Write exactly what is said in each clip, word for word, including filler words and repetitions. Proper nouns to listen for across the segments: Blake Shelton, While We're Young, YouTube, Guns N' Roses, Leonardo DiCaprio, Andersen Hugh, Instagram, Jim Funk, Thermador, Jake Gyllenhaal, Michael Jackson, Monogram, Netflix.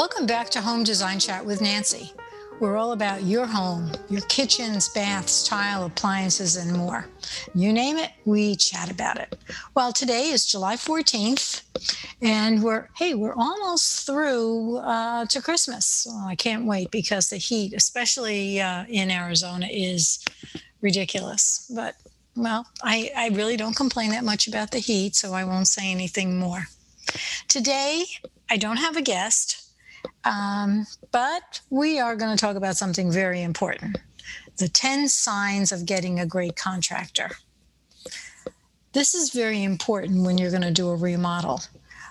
Welcome back to Home Design Chat with Nancy. We're all about your home, your kitchens, baths, tile, appliances, and more. You name it, we chat about it. Well, today is July fourteenth, and we're, hey, we're almost through uh, to Christmas. Oh, I can't wait because the heat, especially uh, in Arizona, is ridiculous. But, well, I, I really don't complain that much about the heat, so I won't say anything more. Today, I don't have a guest. Um, but we are going to talk about something very important, the ten signs of getting a great contractor. This is very important when you're going to do a remodel.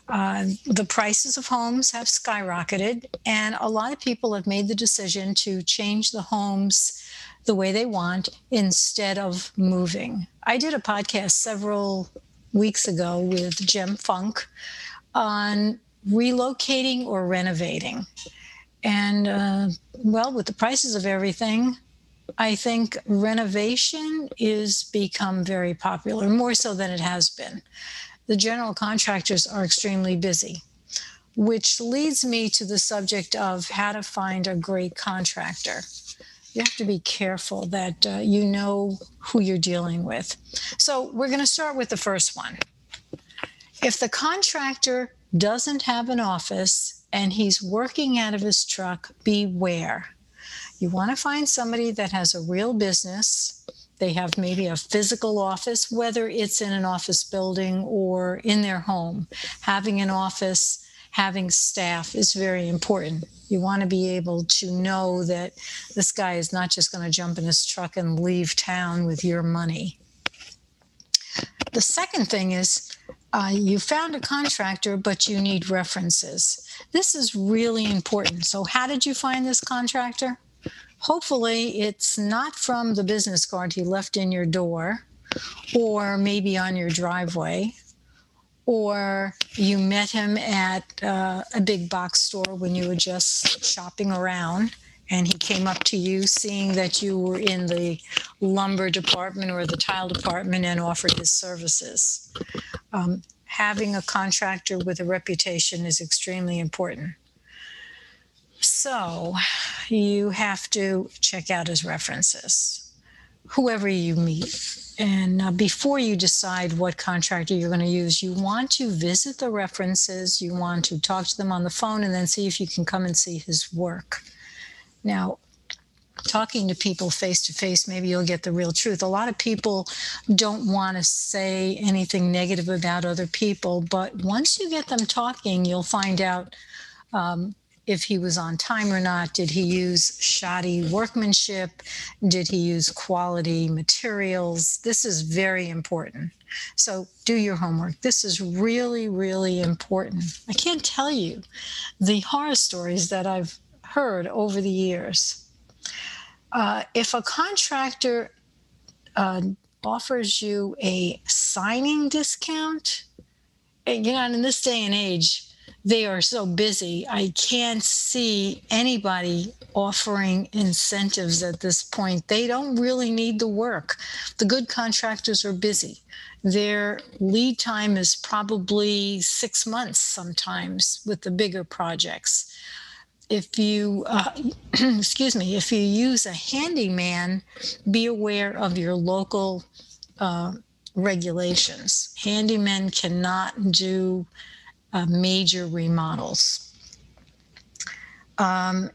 Uh, the prices of homes have skyrocketed, and a lot of people have made the decision to change the homes the way they want instead of moving. I did a podcast several weeks ago with Jim Funk on relocating or renovating. And, uh, well, with the prices of everything, I think renovation is become very popular, more so than it has been. The general contractors are extremely busy, which leads me to the subject of how to find a great contractor. You have to be careful that uh, you know who you're dealing with. So we're going to start with the first one. If the contractor doesn't have an office and he's working out of his truck, beware. You want to find somebody that has a real business. They have maybe a physical office, whether it's in an office building or in their home. Having an office, having staff is very important. You want to be able to know that this guy is not just going to jump in his truck and leave town with your money. The second thing is, Uh, you found a contractor, but you need references. This is really important. So how did you find this contractor? Hopefully it's not from the business card he left in your door, or maybe on your driveway, or you met him at uh, a big box store when you were just shopping around, and he came up to you seeing that you were in the lumber department or the tile department and offered his services. Um, having a contractor with a reputation is extremely important. So you have to check out his references, whoever you meet. And uh, before you decide what contractor you're going to use, you want to visit the references. You want to talk to them on the phone and then see if you can come and see his work. Now, talking to people face-to-face, maybe you'll get the real truth. A lot of people don't want to say anything negative about other people, but once you get them talking, you'll find out um, if he was on time or not. Did he use shoddy workmanship? Did he use quality materials? This is very important. So do your homework. This is really, really important. I can't tell you the horror stories that I've heard over the years. Uh, if a contractor uh, offers you a signing discount, and, you know, in this day and age, they are so busy. I can't see anybody offering incentives at this point. They don't really need the work. The good contractors are busy. Their lead time is probably six months sometimes with the bigger projects. If you, uh, excuse me, if you use a handyman, be aware of your local uh, regulations. Handymen cannot do uh, major remodels. Um,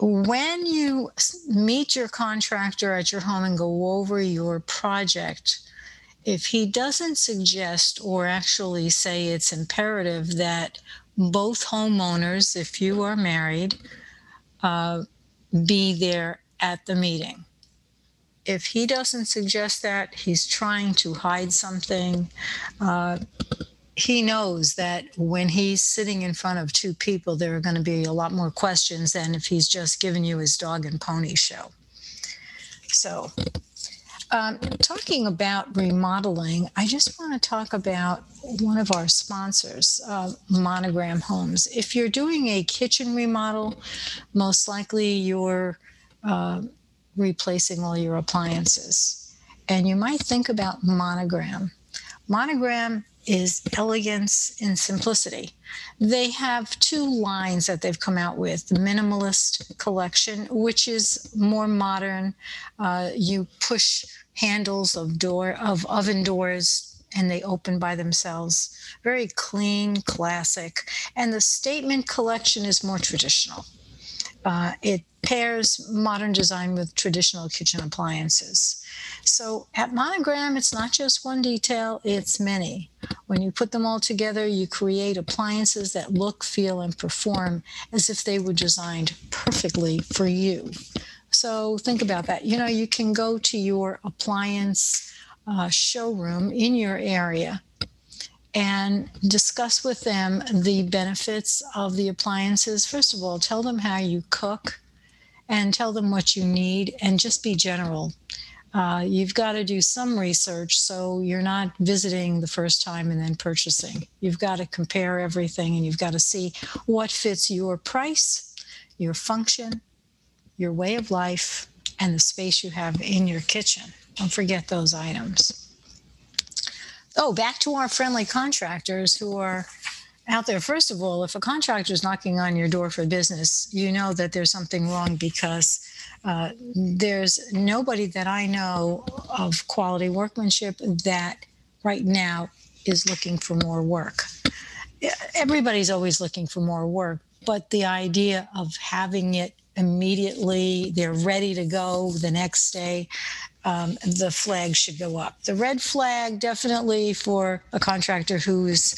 when you meet your contractor at your home and go over your project, if he doesn't suggest or actually say it's imperative that both homeowners, if you are married, uh, be there at the meeting. If he doesn't suggest that, he's trying to hide something. Uh, he knows that when he's sitting in front of two people, there are going to be a lot more questions than if he's just giving you his dog and pony show. So um, talking about remodeling, I just want to talk about one of our sponsors, uh, Monogram Homes. If you're doing a kitchen remodel, most likely you're uh, replacing all your appliances. And you might think about Monogram. Monogram is elegance and simplicity. They have two lines that they've come out with, the minimalist collection, which is more modern. Uh, you push handles of door of oven doors and they open by themselves. Very clean, classic. And the statement collection is more traditional. Uh, it pairs modern design with traditional kitchen appliances. So at Monogram, it's not just one detail, it's many. When you put them all together, you create appliances that look, feel, and perform as if they were designed perfectly for you. So think about that. You know, you can go to your appliance uh, showroom in your area and discuss with them the benefits of the appliances. First of all, tell them how you cook and tell them what you need, and just be general. Uh, you've got to do some research, so you're not visiting the first time and then purchasing. You've got to compare everything, and you've got to see what fits your price, your function, your way of life, and the space you have in your kitchen. Don't forget those items. Oh, back to our friendly contractors who are out there. First of all, if a contractor is knocking on your door for business, you know that there's something wrong, because uh, there's nobody that I know of quality workmanship that right now is looking for more work. Everybody's always looking for more work, but the idea of having it immediately, they're ready to go the next day, um, the flag should go up. The red flag definitely for a contractor who's,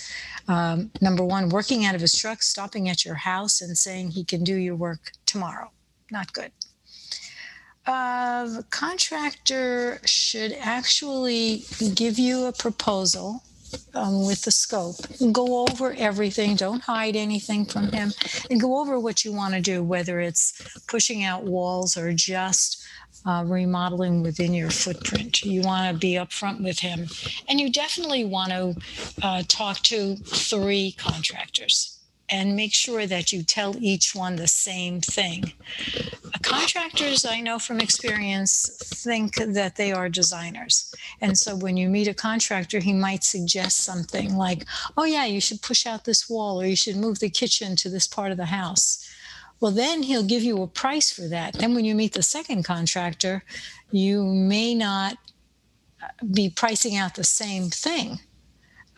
um, number one, working out of his truck, stopping at your house and saying he can do your work tomorrow. Not good. Uh, the contractor should actually give you a proposal Um, with the scope, and go over everything. Don't hide anything from him, and go over what you want to do, whether it's pushing out walls or just uh, remodeling within your footprint. You want to be upfront with him, and you definitely want to uh, talk to three contractors and make sure that you tell each one the same thing. Contractors, I know from experience, think that they are designers. And so when you meet a contractor, he might suggest something like, oh yeah, you should push out this wall, or you should move the kitchen to this part of the house. Well, then he'll give you a price for that. Then when you meet the second contractor, you may not be pricing out the same thing.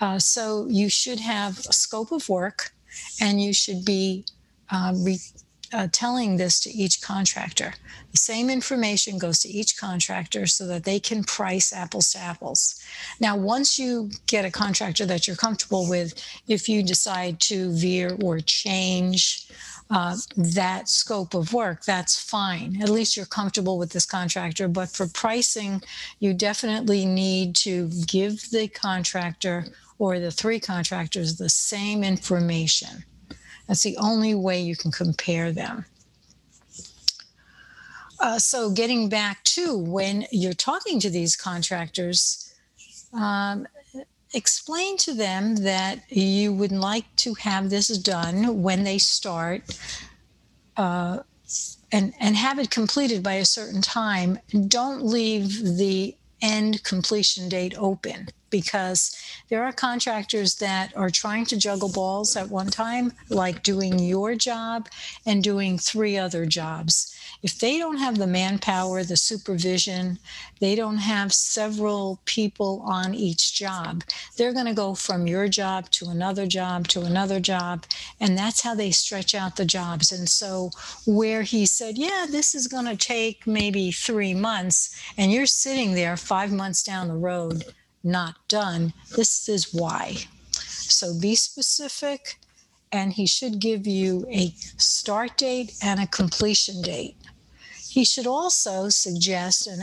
Uh, so you should have a scope of work, and you should be uh, re- uh, telling this to each contractor. The same information goes to each contractor so that they can price apples to apples. Now, once you get a contractor that you're comfortable with, if you decide to veer or change uh, that scope of work, that's fine. At least you're comfortable with this contractor. But for pricing, you definitely need to give the contractor or the three contractors the same information. That's the only way you can compare them. Uh, so getting back to when you're talking to these contractors, um, explain to them that you would like to have this done when they start, uh, and, and have it completed by a certain time. Don't leave the end completion date open, because there are contractors that are trying to juggle balls at one time, like doing your job and doing three other jobs. If they don't have the manpower, the supervision, they don't have several people on each job, they're going to go from your job to another job to another job, and that's how they stretch out the jobs. And so where he said, yeah, this is going to take maybe three months, and you're sitting there five months down the road, not done, this is why. So be specific, and he should give you a start date and a completion date. He should also suggest, and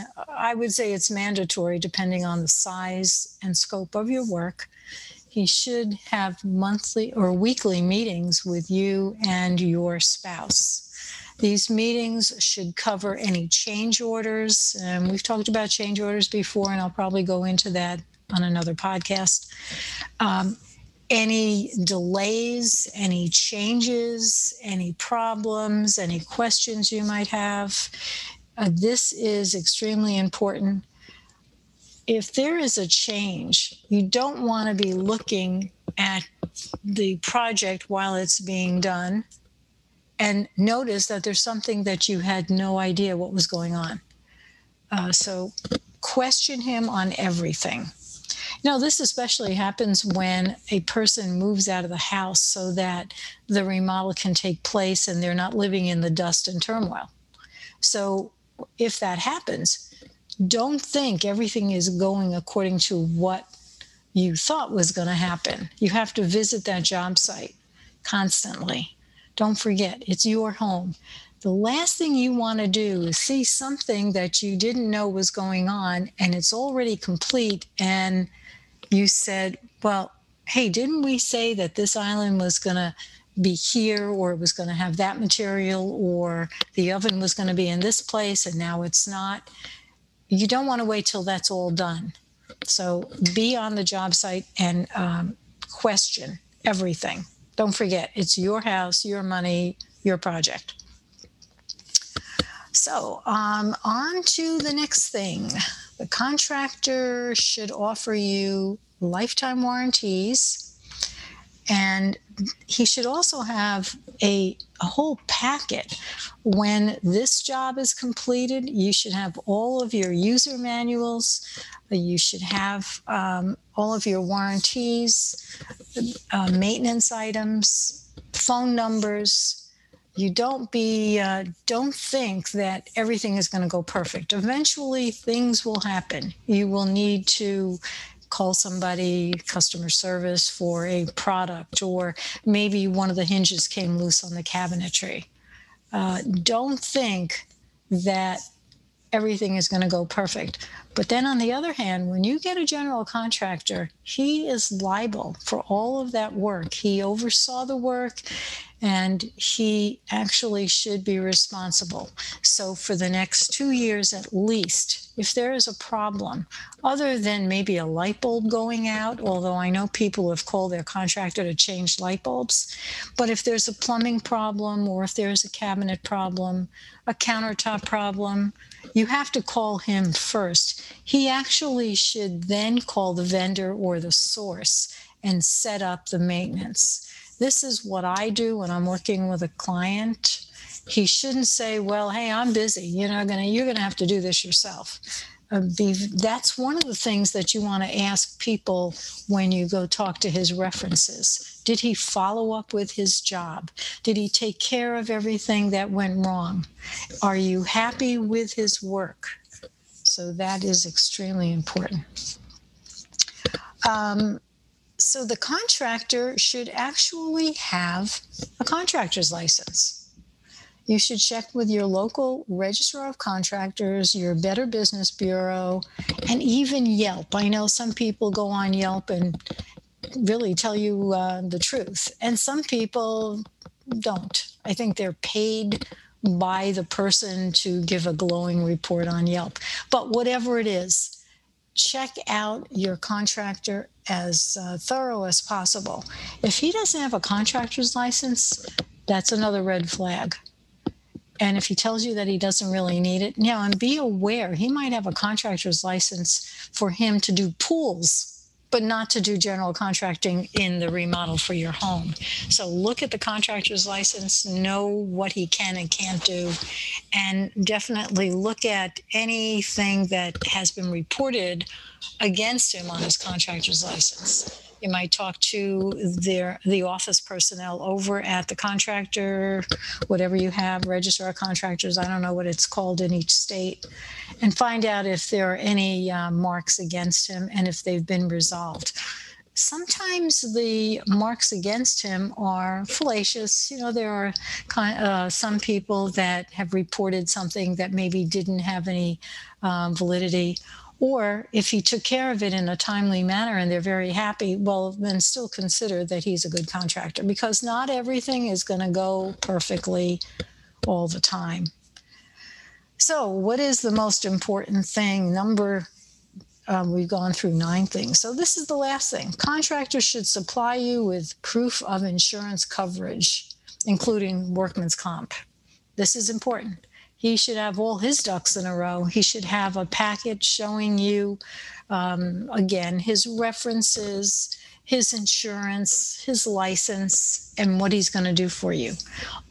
I would say it's mandatory depending on the size and scope of your work, he should have monthly or weekly meetings with you and your spouse. These meetings should cover any change orders. Um, we've talked about change orders before, and I'll probably go into that on another podcast. Um, any delays, any changes, any problems, any questions you might have. Uh, this is extremely important. if there is a change, you don't want to be looking at the project while it's being done and notice that there's something that you had no idea what was going on. Uh, so question him on everything. Now, this especially happens when a person moves out of the house so that the remodel can take place and they're not living in the dust and turmoil. So if that happens, don't think everything is going according to what you thought was going to happen. You have to visit that job site constantly. Don't forget, it's your home. The last thing you want to do is see something that you didn't know was going on and it's already complete and you said, well, hey, didn't we say that this island was going to be here, or it was going to have that material, or the oven was going to be in this place and now it's not? You don't want to wait till that's all done. So be on the job site and um, question everything. Don't forget, it's your house, your money, your project. So um, on to the next thing. The contractor should offer you lifetime warranties, and he should also have a, a whole packet. When this job is completed, you should have all of your user manuals. You should have um, all of your warranties, uh, maintenance items, phone numbers. You don't be, uh, don't think that everything is going to go perfect. Eventually, things will happen. You will need to call somebody, customer service, for a product, or maybe one of the hinges came loose on the cabinetry. Uh, don't think that everything is going to go perfect. But then on the other hand, when you get a general contractor, he is liable for all of that work. He oversaw the work and he actually should be responsible. So for the next two years at least, if there is a problem, other than maybe a light bulb going out, although I know people have called their contractor to change light bulbs, but if there's a plumbing problem, or if there's a cabinet problem, a countertop problem, you have to call him first. He actually should then call the vendor or the source and set up the maintenance. This is what I do when I'm working with a client. He shouldn't say, well, hey, I'm busy. You know, gonna, you're going to have to do this yourself. Uh, be, that's one of the things that you want to ask people when you go talk to his references. Did he follow up with his job? Did he take care of everything that went wrong? Are you happy with his work? So that is extremely important. Um, So the contractor should actually have a contractor's license. You should check with your local registrar of contractors, your Better Business Bureau, and even Yelp. I know some people go on Yelp and really tell you uh, the truth, and some people don't. I think they're paid by the person to give a glowing report on Yelp. But whatever it is, check out your contractor as uh, thorough as possible. If he doesn't have a contractor's license, that's another red flag. And if he tells you that he doesn't really need it, now, and be aware, he might have a contractor's license for him to do pools, but not to do general contracting in the remodel for your home. So look at the contractor's license, know what he can and can't do, and definitely look at anything that has been reported against him on his contractor's license. You might talk to their, the office personnel over at the contractor, whatever you have, registrar of contractors, I don't know what it's called in each state, and find out if there are any uh, marks against him and if they've been resolved. Sometimes the marks against him are fallacious. You know, there are uh, some people that have reported something that maybe didn't have any um, validity. Or if he took care of it in a timely manner and they're very happy, well, then still consider that he's a good contractor, because not everything is going to go perfectly all the time. So what is the most important thing? Number, um, we've gone through nine things. So this is the last thing. Contractors should supply you with proof of insurance coverage, including workman's comp. This is important. he should have all his ducks in a row. He should have a packet showing you, um, again, his references, his insurance, his license, and what he's going to do for you.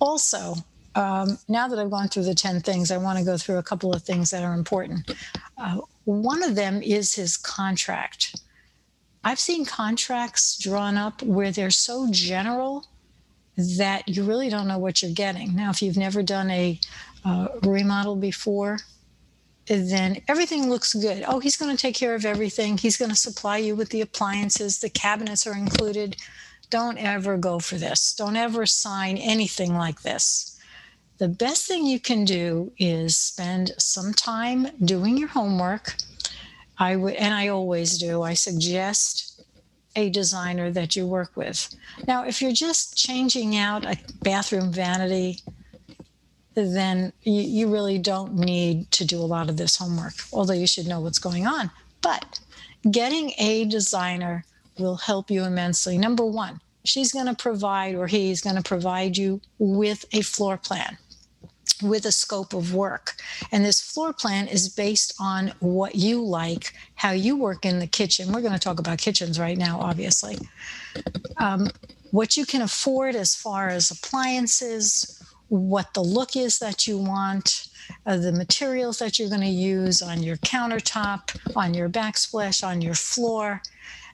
Also, um, now that I've gone through the ten things, I want to go through a couple of things that are important. Uh, one of them is his contract. I've seen contracts drawn up where they're so general that you really don't know what you're getting. Now, if you've never done a uh, remodel before, then everything looks good. Oh, he's going to take care of everything. He's going to supply you with the appliances. The cabinets are included. Don't ever go for this. Don't ever sign anything like this. The best thing you can do is spend some time doing your homework. I would, and I always do, I suggest a designer that you work with. Now, if you're just changing out a bathroom vanity, then you, you really don't need to do a lot of this homework, although you should know what's going on. But getting a designer will help you immensely. Number one, she's going to provide, or he's going to provide you with a floor plan, with a scope of work. And this floor plan is based on what you like, how you work in the kitchen. We're going to talk about kitchens right now, obviously. Um, what you can afford as far as appliances, what the look is that you want, uh, the materials that you're going to use on your countertop, on your backsplash, on your floor,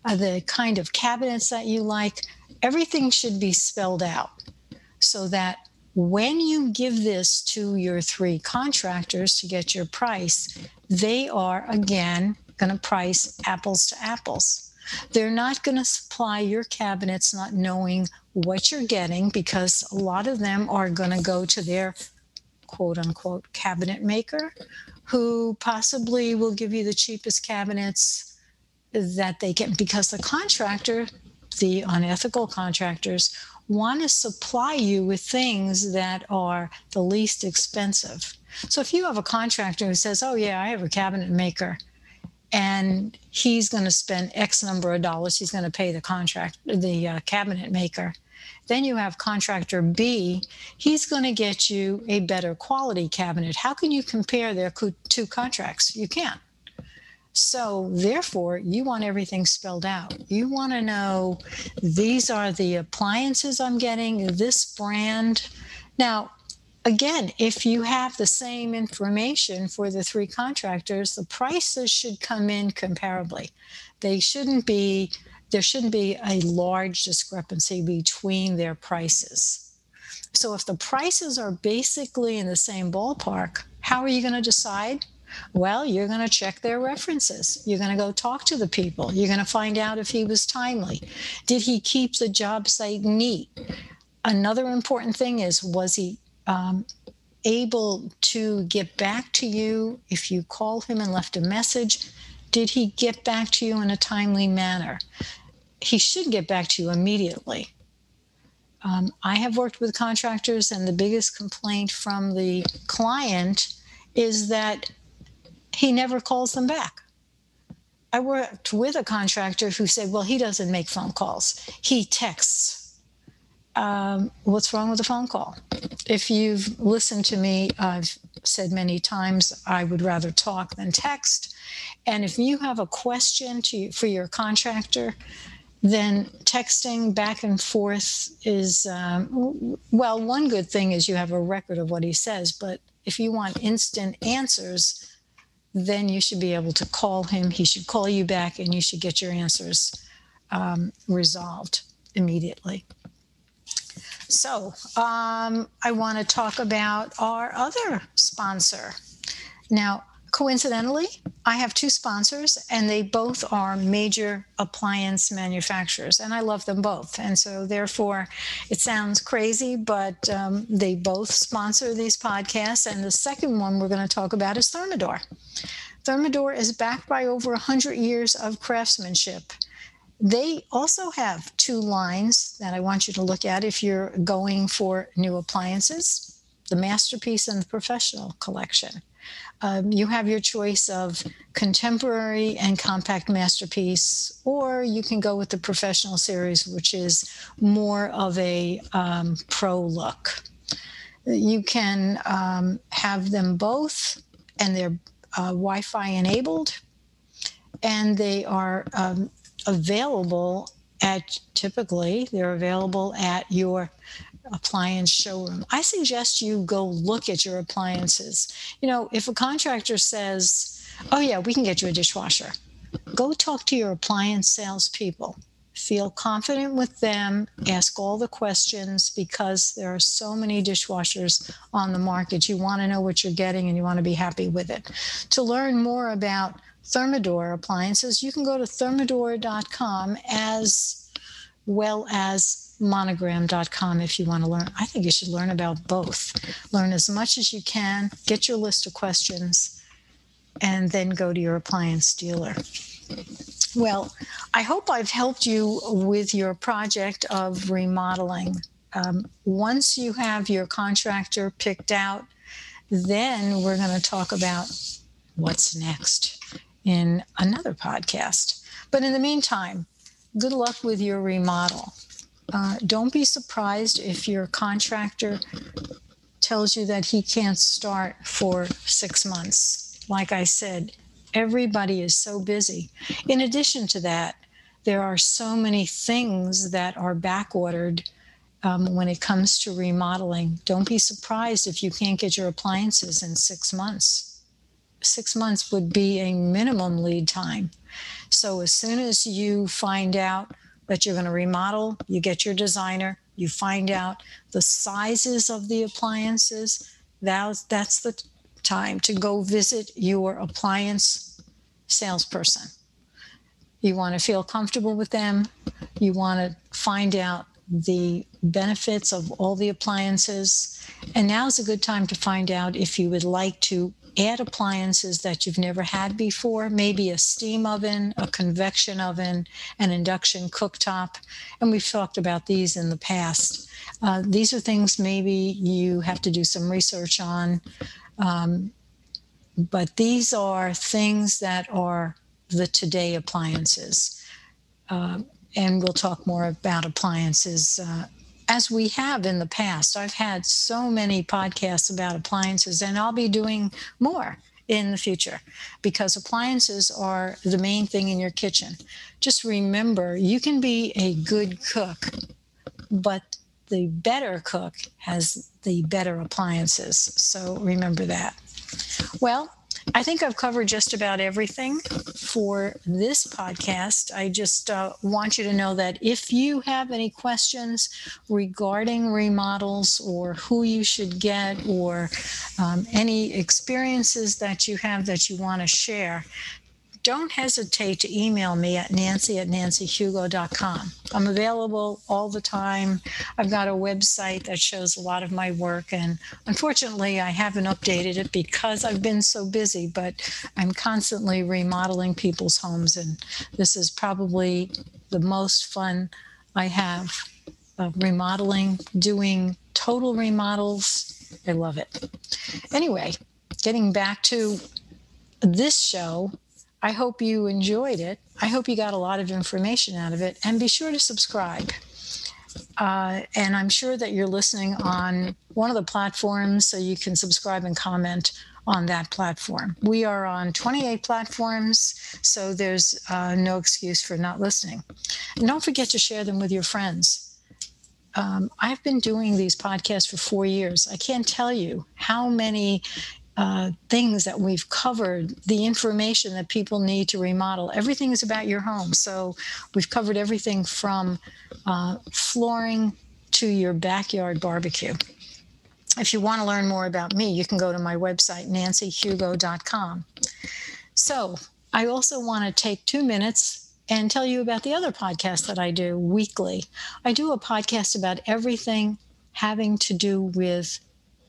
uh, the kind of cabinets that you like. Everything should be spelled out so that when you give this to your three contractors to get your price, they are, again, going to price apples to apples. They're not going to supply your cabinets not knowing what you're getting, because a lot of them are going to go to their quote-unquote cabinet maker, who possibly will give you the cheapest cabinets that they can, because the contractor, the unethical contractors, want to supply you with things that are the least expensive. So if you have a contractor who says, oh, yeah, I have a cabinet maker, and he's going to spend X number of dollars, he's going to pay the contract, the uh, cabinet maker. Then you have contractor B, he's going to get you a better quality cabinet. How can you compare their two contracts? You can't. So therefore, you want everything spelled out. You want to know, these are the appliances I'm getting, this brand. Now, again, if you have the same information for the three contractors, the prices should come in comparably. They shouldn't be, there shouldn't be a large discrepancy between their prices. So if the prices are basically in the same ballpark, how are you going to decide? Well, you're going to check their references. You're going to go talk to the people. You're going to find out if he was timely. Did he keep the job site neat? Another important thing is, was he um, able to get back to you if you called him and left a message? Did he get back to you in a timely manner? He should get back to you immediately. Um, I have worked with contractors, and the biggest complaint from the client is that he never calls them back. I worked with a contractor who said, well, he doesn't make phone calls. He texts. Um, what's wrong with a phone call? If you've listened to me, I've said many times, I would rather talk than text. And if you have a question to, for your contractor, then texting back and forth is, um, well, one good thing is you have a record of what he says. But if you want instant answers, then you should be able to call him. He should call you back, and you should get your answers um, resolved immediately. So um, I want to talk about our other sponsor. Now, coincidentally, I have two sponsors, and they both are major appliance manufacturers, and I love them both. And so therefore, it sounds crazy, but um, they both sponsor these podcasts. And the second one we're going to talk about is Thermador. Thermador is backed by over one hundred years of craftsmanship. They also have two lines that I want you to look at if you're going for new appliances: the Masterpiece and the Professional Collection. Um, you have your choice of contemporary and compact Masterpiece, or you can go with the Professional series, which is more of a um, pro look. You can um, have them both, and they're uh, Wi-Fi enabled, and they are um, available at, typically, they're available at your appliance showroom. I suggest you go look at your appliances. You know, if a contractor says, oh yeah, we can get you a dishwasher, go talk to your appliance salespeople. Feel confident with them, ask all the questions, because there are so many dishwashers on the market. You want to know what you're getting and you want to be happy with it. To learn more about Thermador appliances, you can go to thermador dot com as well as monogram dot com if you want to learn. I think you should learn about both. Learn as much as you can, get your list of questions, and then go to your appliance dealer. Well, I hope I've helped you with your project of remodeling. Um, once you have your contractor picked out, then we're going to talk about what's next in another podcast. But in the meantime, good luck with your remodel. Uh, don't be surprised if your contractor tells you that he can't start for six months. Like I said, everybody is so busy. In addition to that, there are so many things that are backordered um, when it comes to remodeling. Don't be surprised if you can't get your appliances in six months. Six months would be a minimum lead time. So as soon as you find out that you're going to remodel, you get your designer, you find out the sizes of the appliances, that, that's the time to go visit your appliance salesperson. You want to feel comfortable with them. You want to find out the benefits of all the appliances. And now's a good time to find out if you would like to add appliances that you've never had before, maybe a steam oven, a convection oven, an induction cooktop. And we've talked about these in the past. Uh, these are things maybe you have to do some research on. Um, but these are things that are the today appliances. Uh, and we'll talk more about appliances uh, as we have in the past. I've had so many podcasts about appliances, and I'll be doing more in the future, because appliances are the main thing in your kitchen. Just remember, you can be a good cook, but the better cook has the better appliances. So remember that. Well, I think I've covered just about everything for this podcast. I just uh, want you to know that if you have any questions regarding remodels, or who you should get, or um, any experiences that you have that you want to share, don't hesitate to email me at nancy at nancyhugo dot com. I'm available all the time. I've got a website that shows a lot of my work, and unfortunately I haven't updated it because I've been so busy, but I'm constantly remodeling people's homes, and this is probably the most fun I have of remodeling, doing total remodels. I love it. Anyway, getting back to this show, I hope you enjoyed it. I hope you got a lot of information out of it. And be sure to subscribe. Uh, and I'm sure that you're listening on one of the platforms, so you can subscribe and comment on that platform. We are on twenty-eight platforms, so there's uh, no excuse for not listening. And don't forget to share them with your friends. Um, I've been doing these podcasts for four years. I can't tell you how many Uh, things that we've covered, the information that people need to remodel. Everything is about your home. So we've covered everything from uh, flooring to your backyard barbecue. If you want to learn more about me, you can go to my website, nancy hugo dot com. So I also want to take two minutes and tell you about the other podcast that I do weekly. I do a podcast about everything having to do with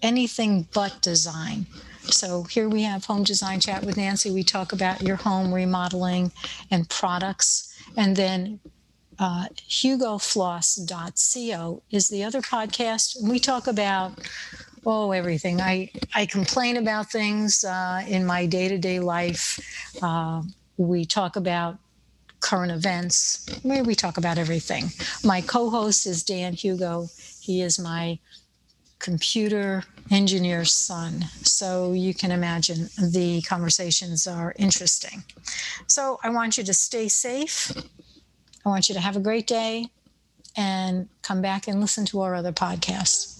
anything but design. So here we have Home Design Chat with Nancy. We talk about your home remodeling and products. And then uh, hugo floss dot co is the other podcast. And we talk about, oh, everything. I, I complain about things uh, in my day-to-day life. Uh, we talk about current events, where we talk about everything. My co-host is Dan Hugo. He is my computer engineer's son. So you can imagine the conversations are interesting. So I want you to stay safe. I want you to have a great day and come back and listen to our other podcasts.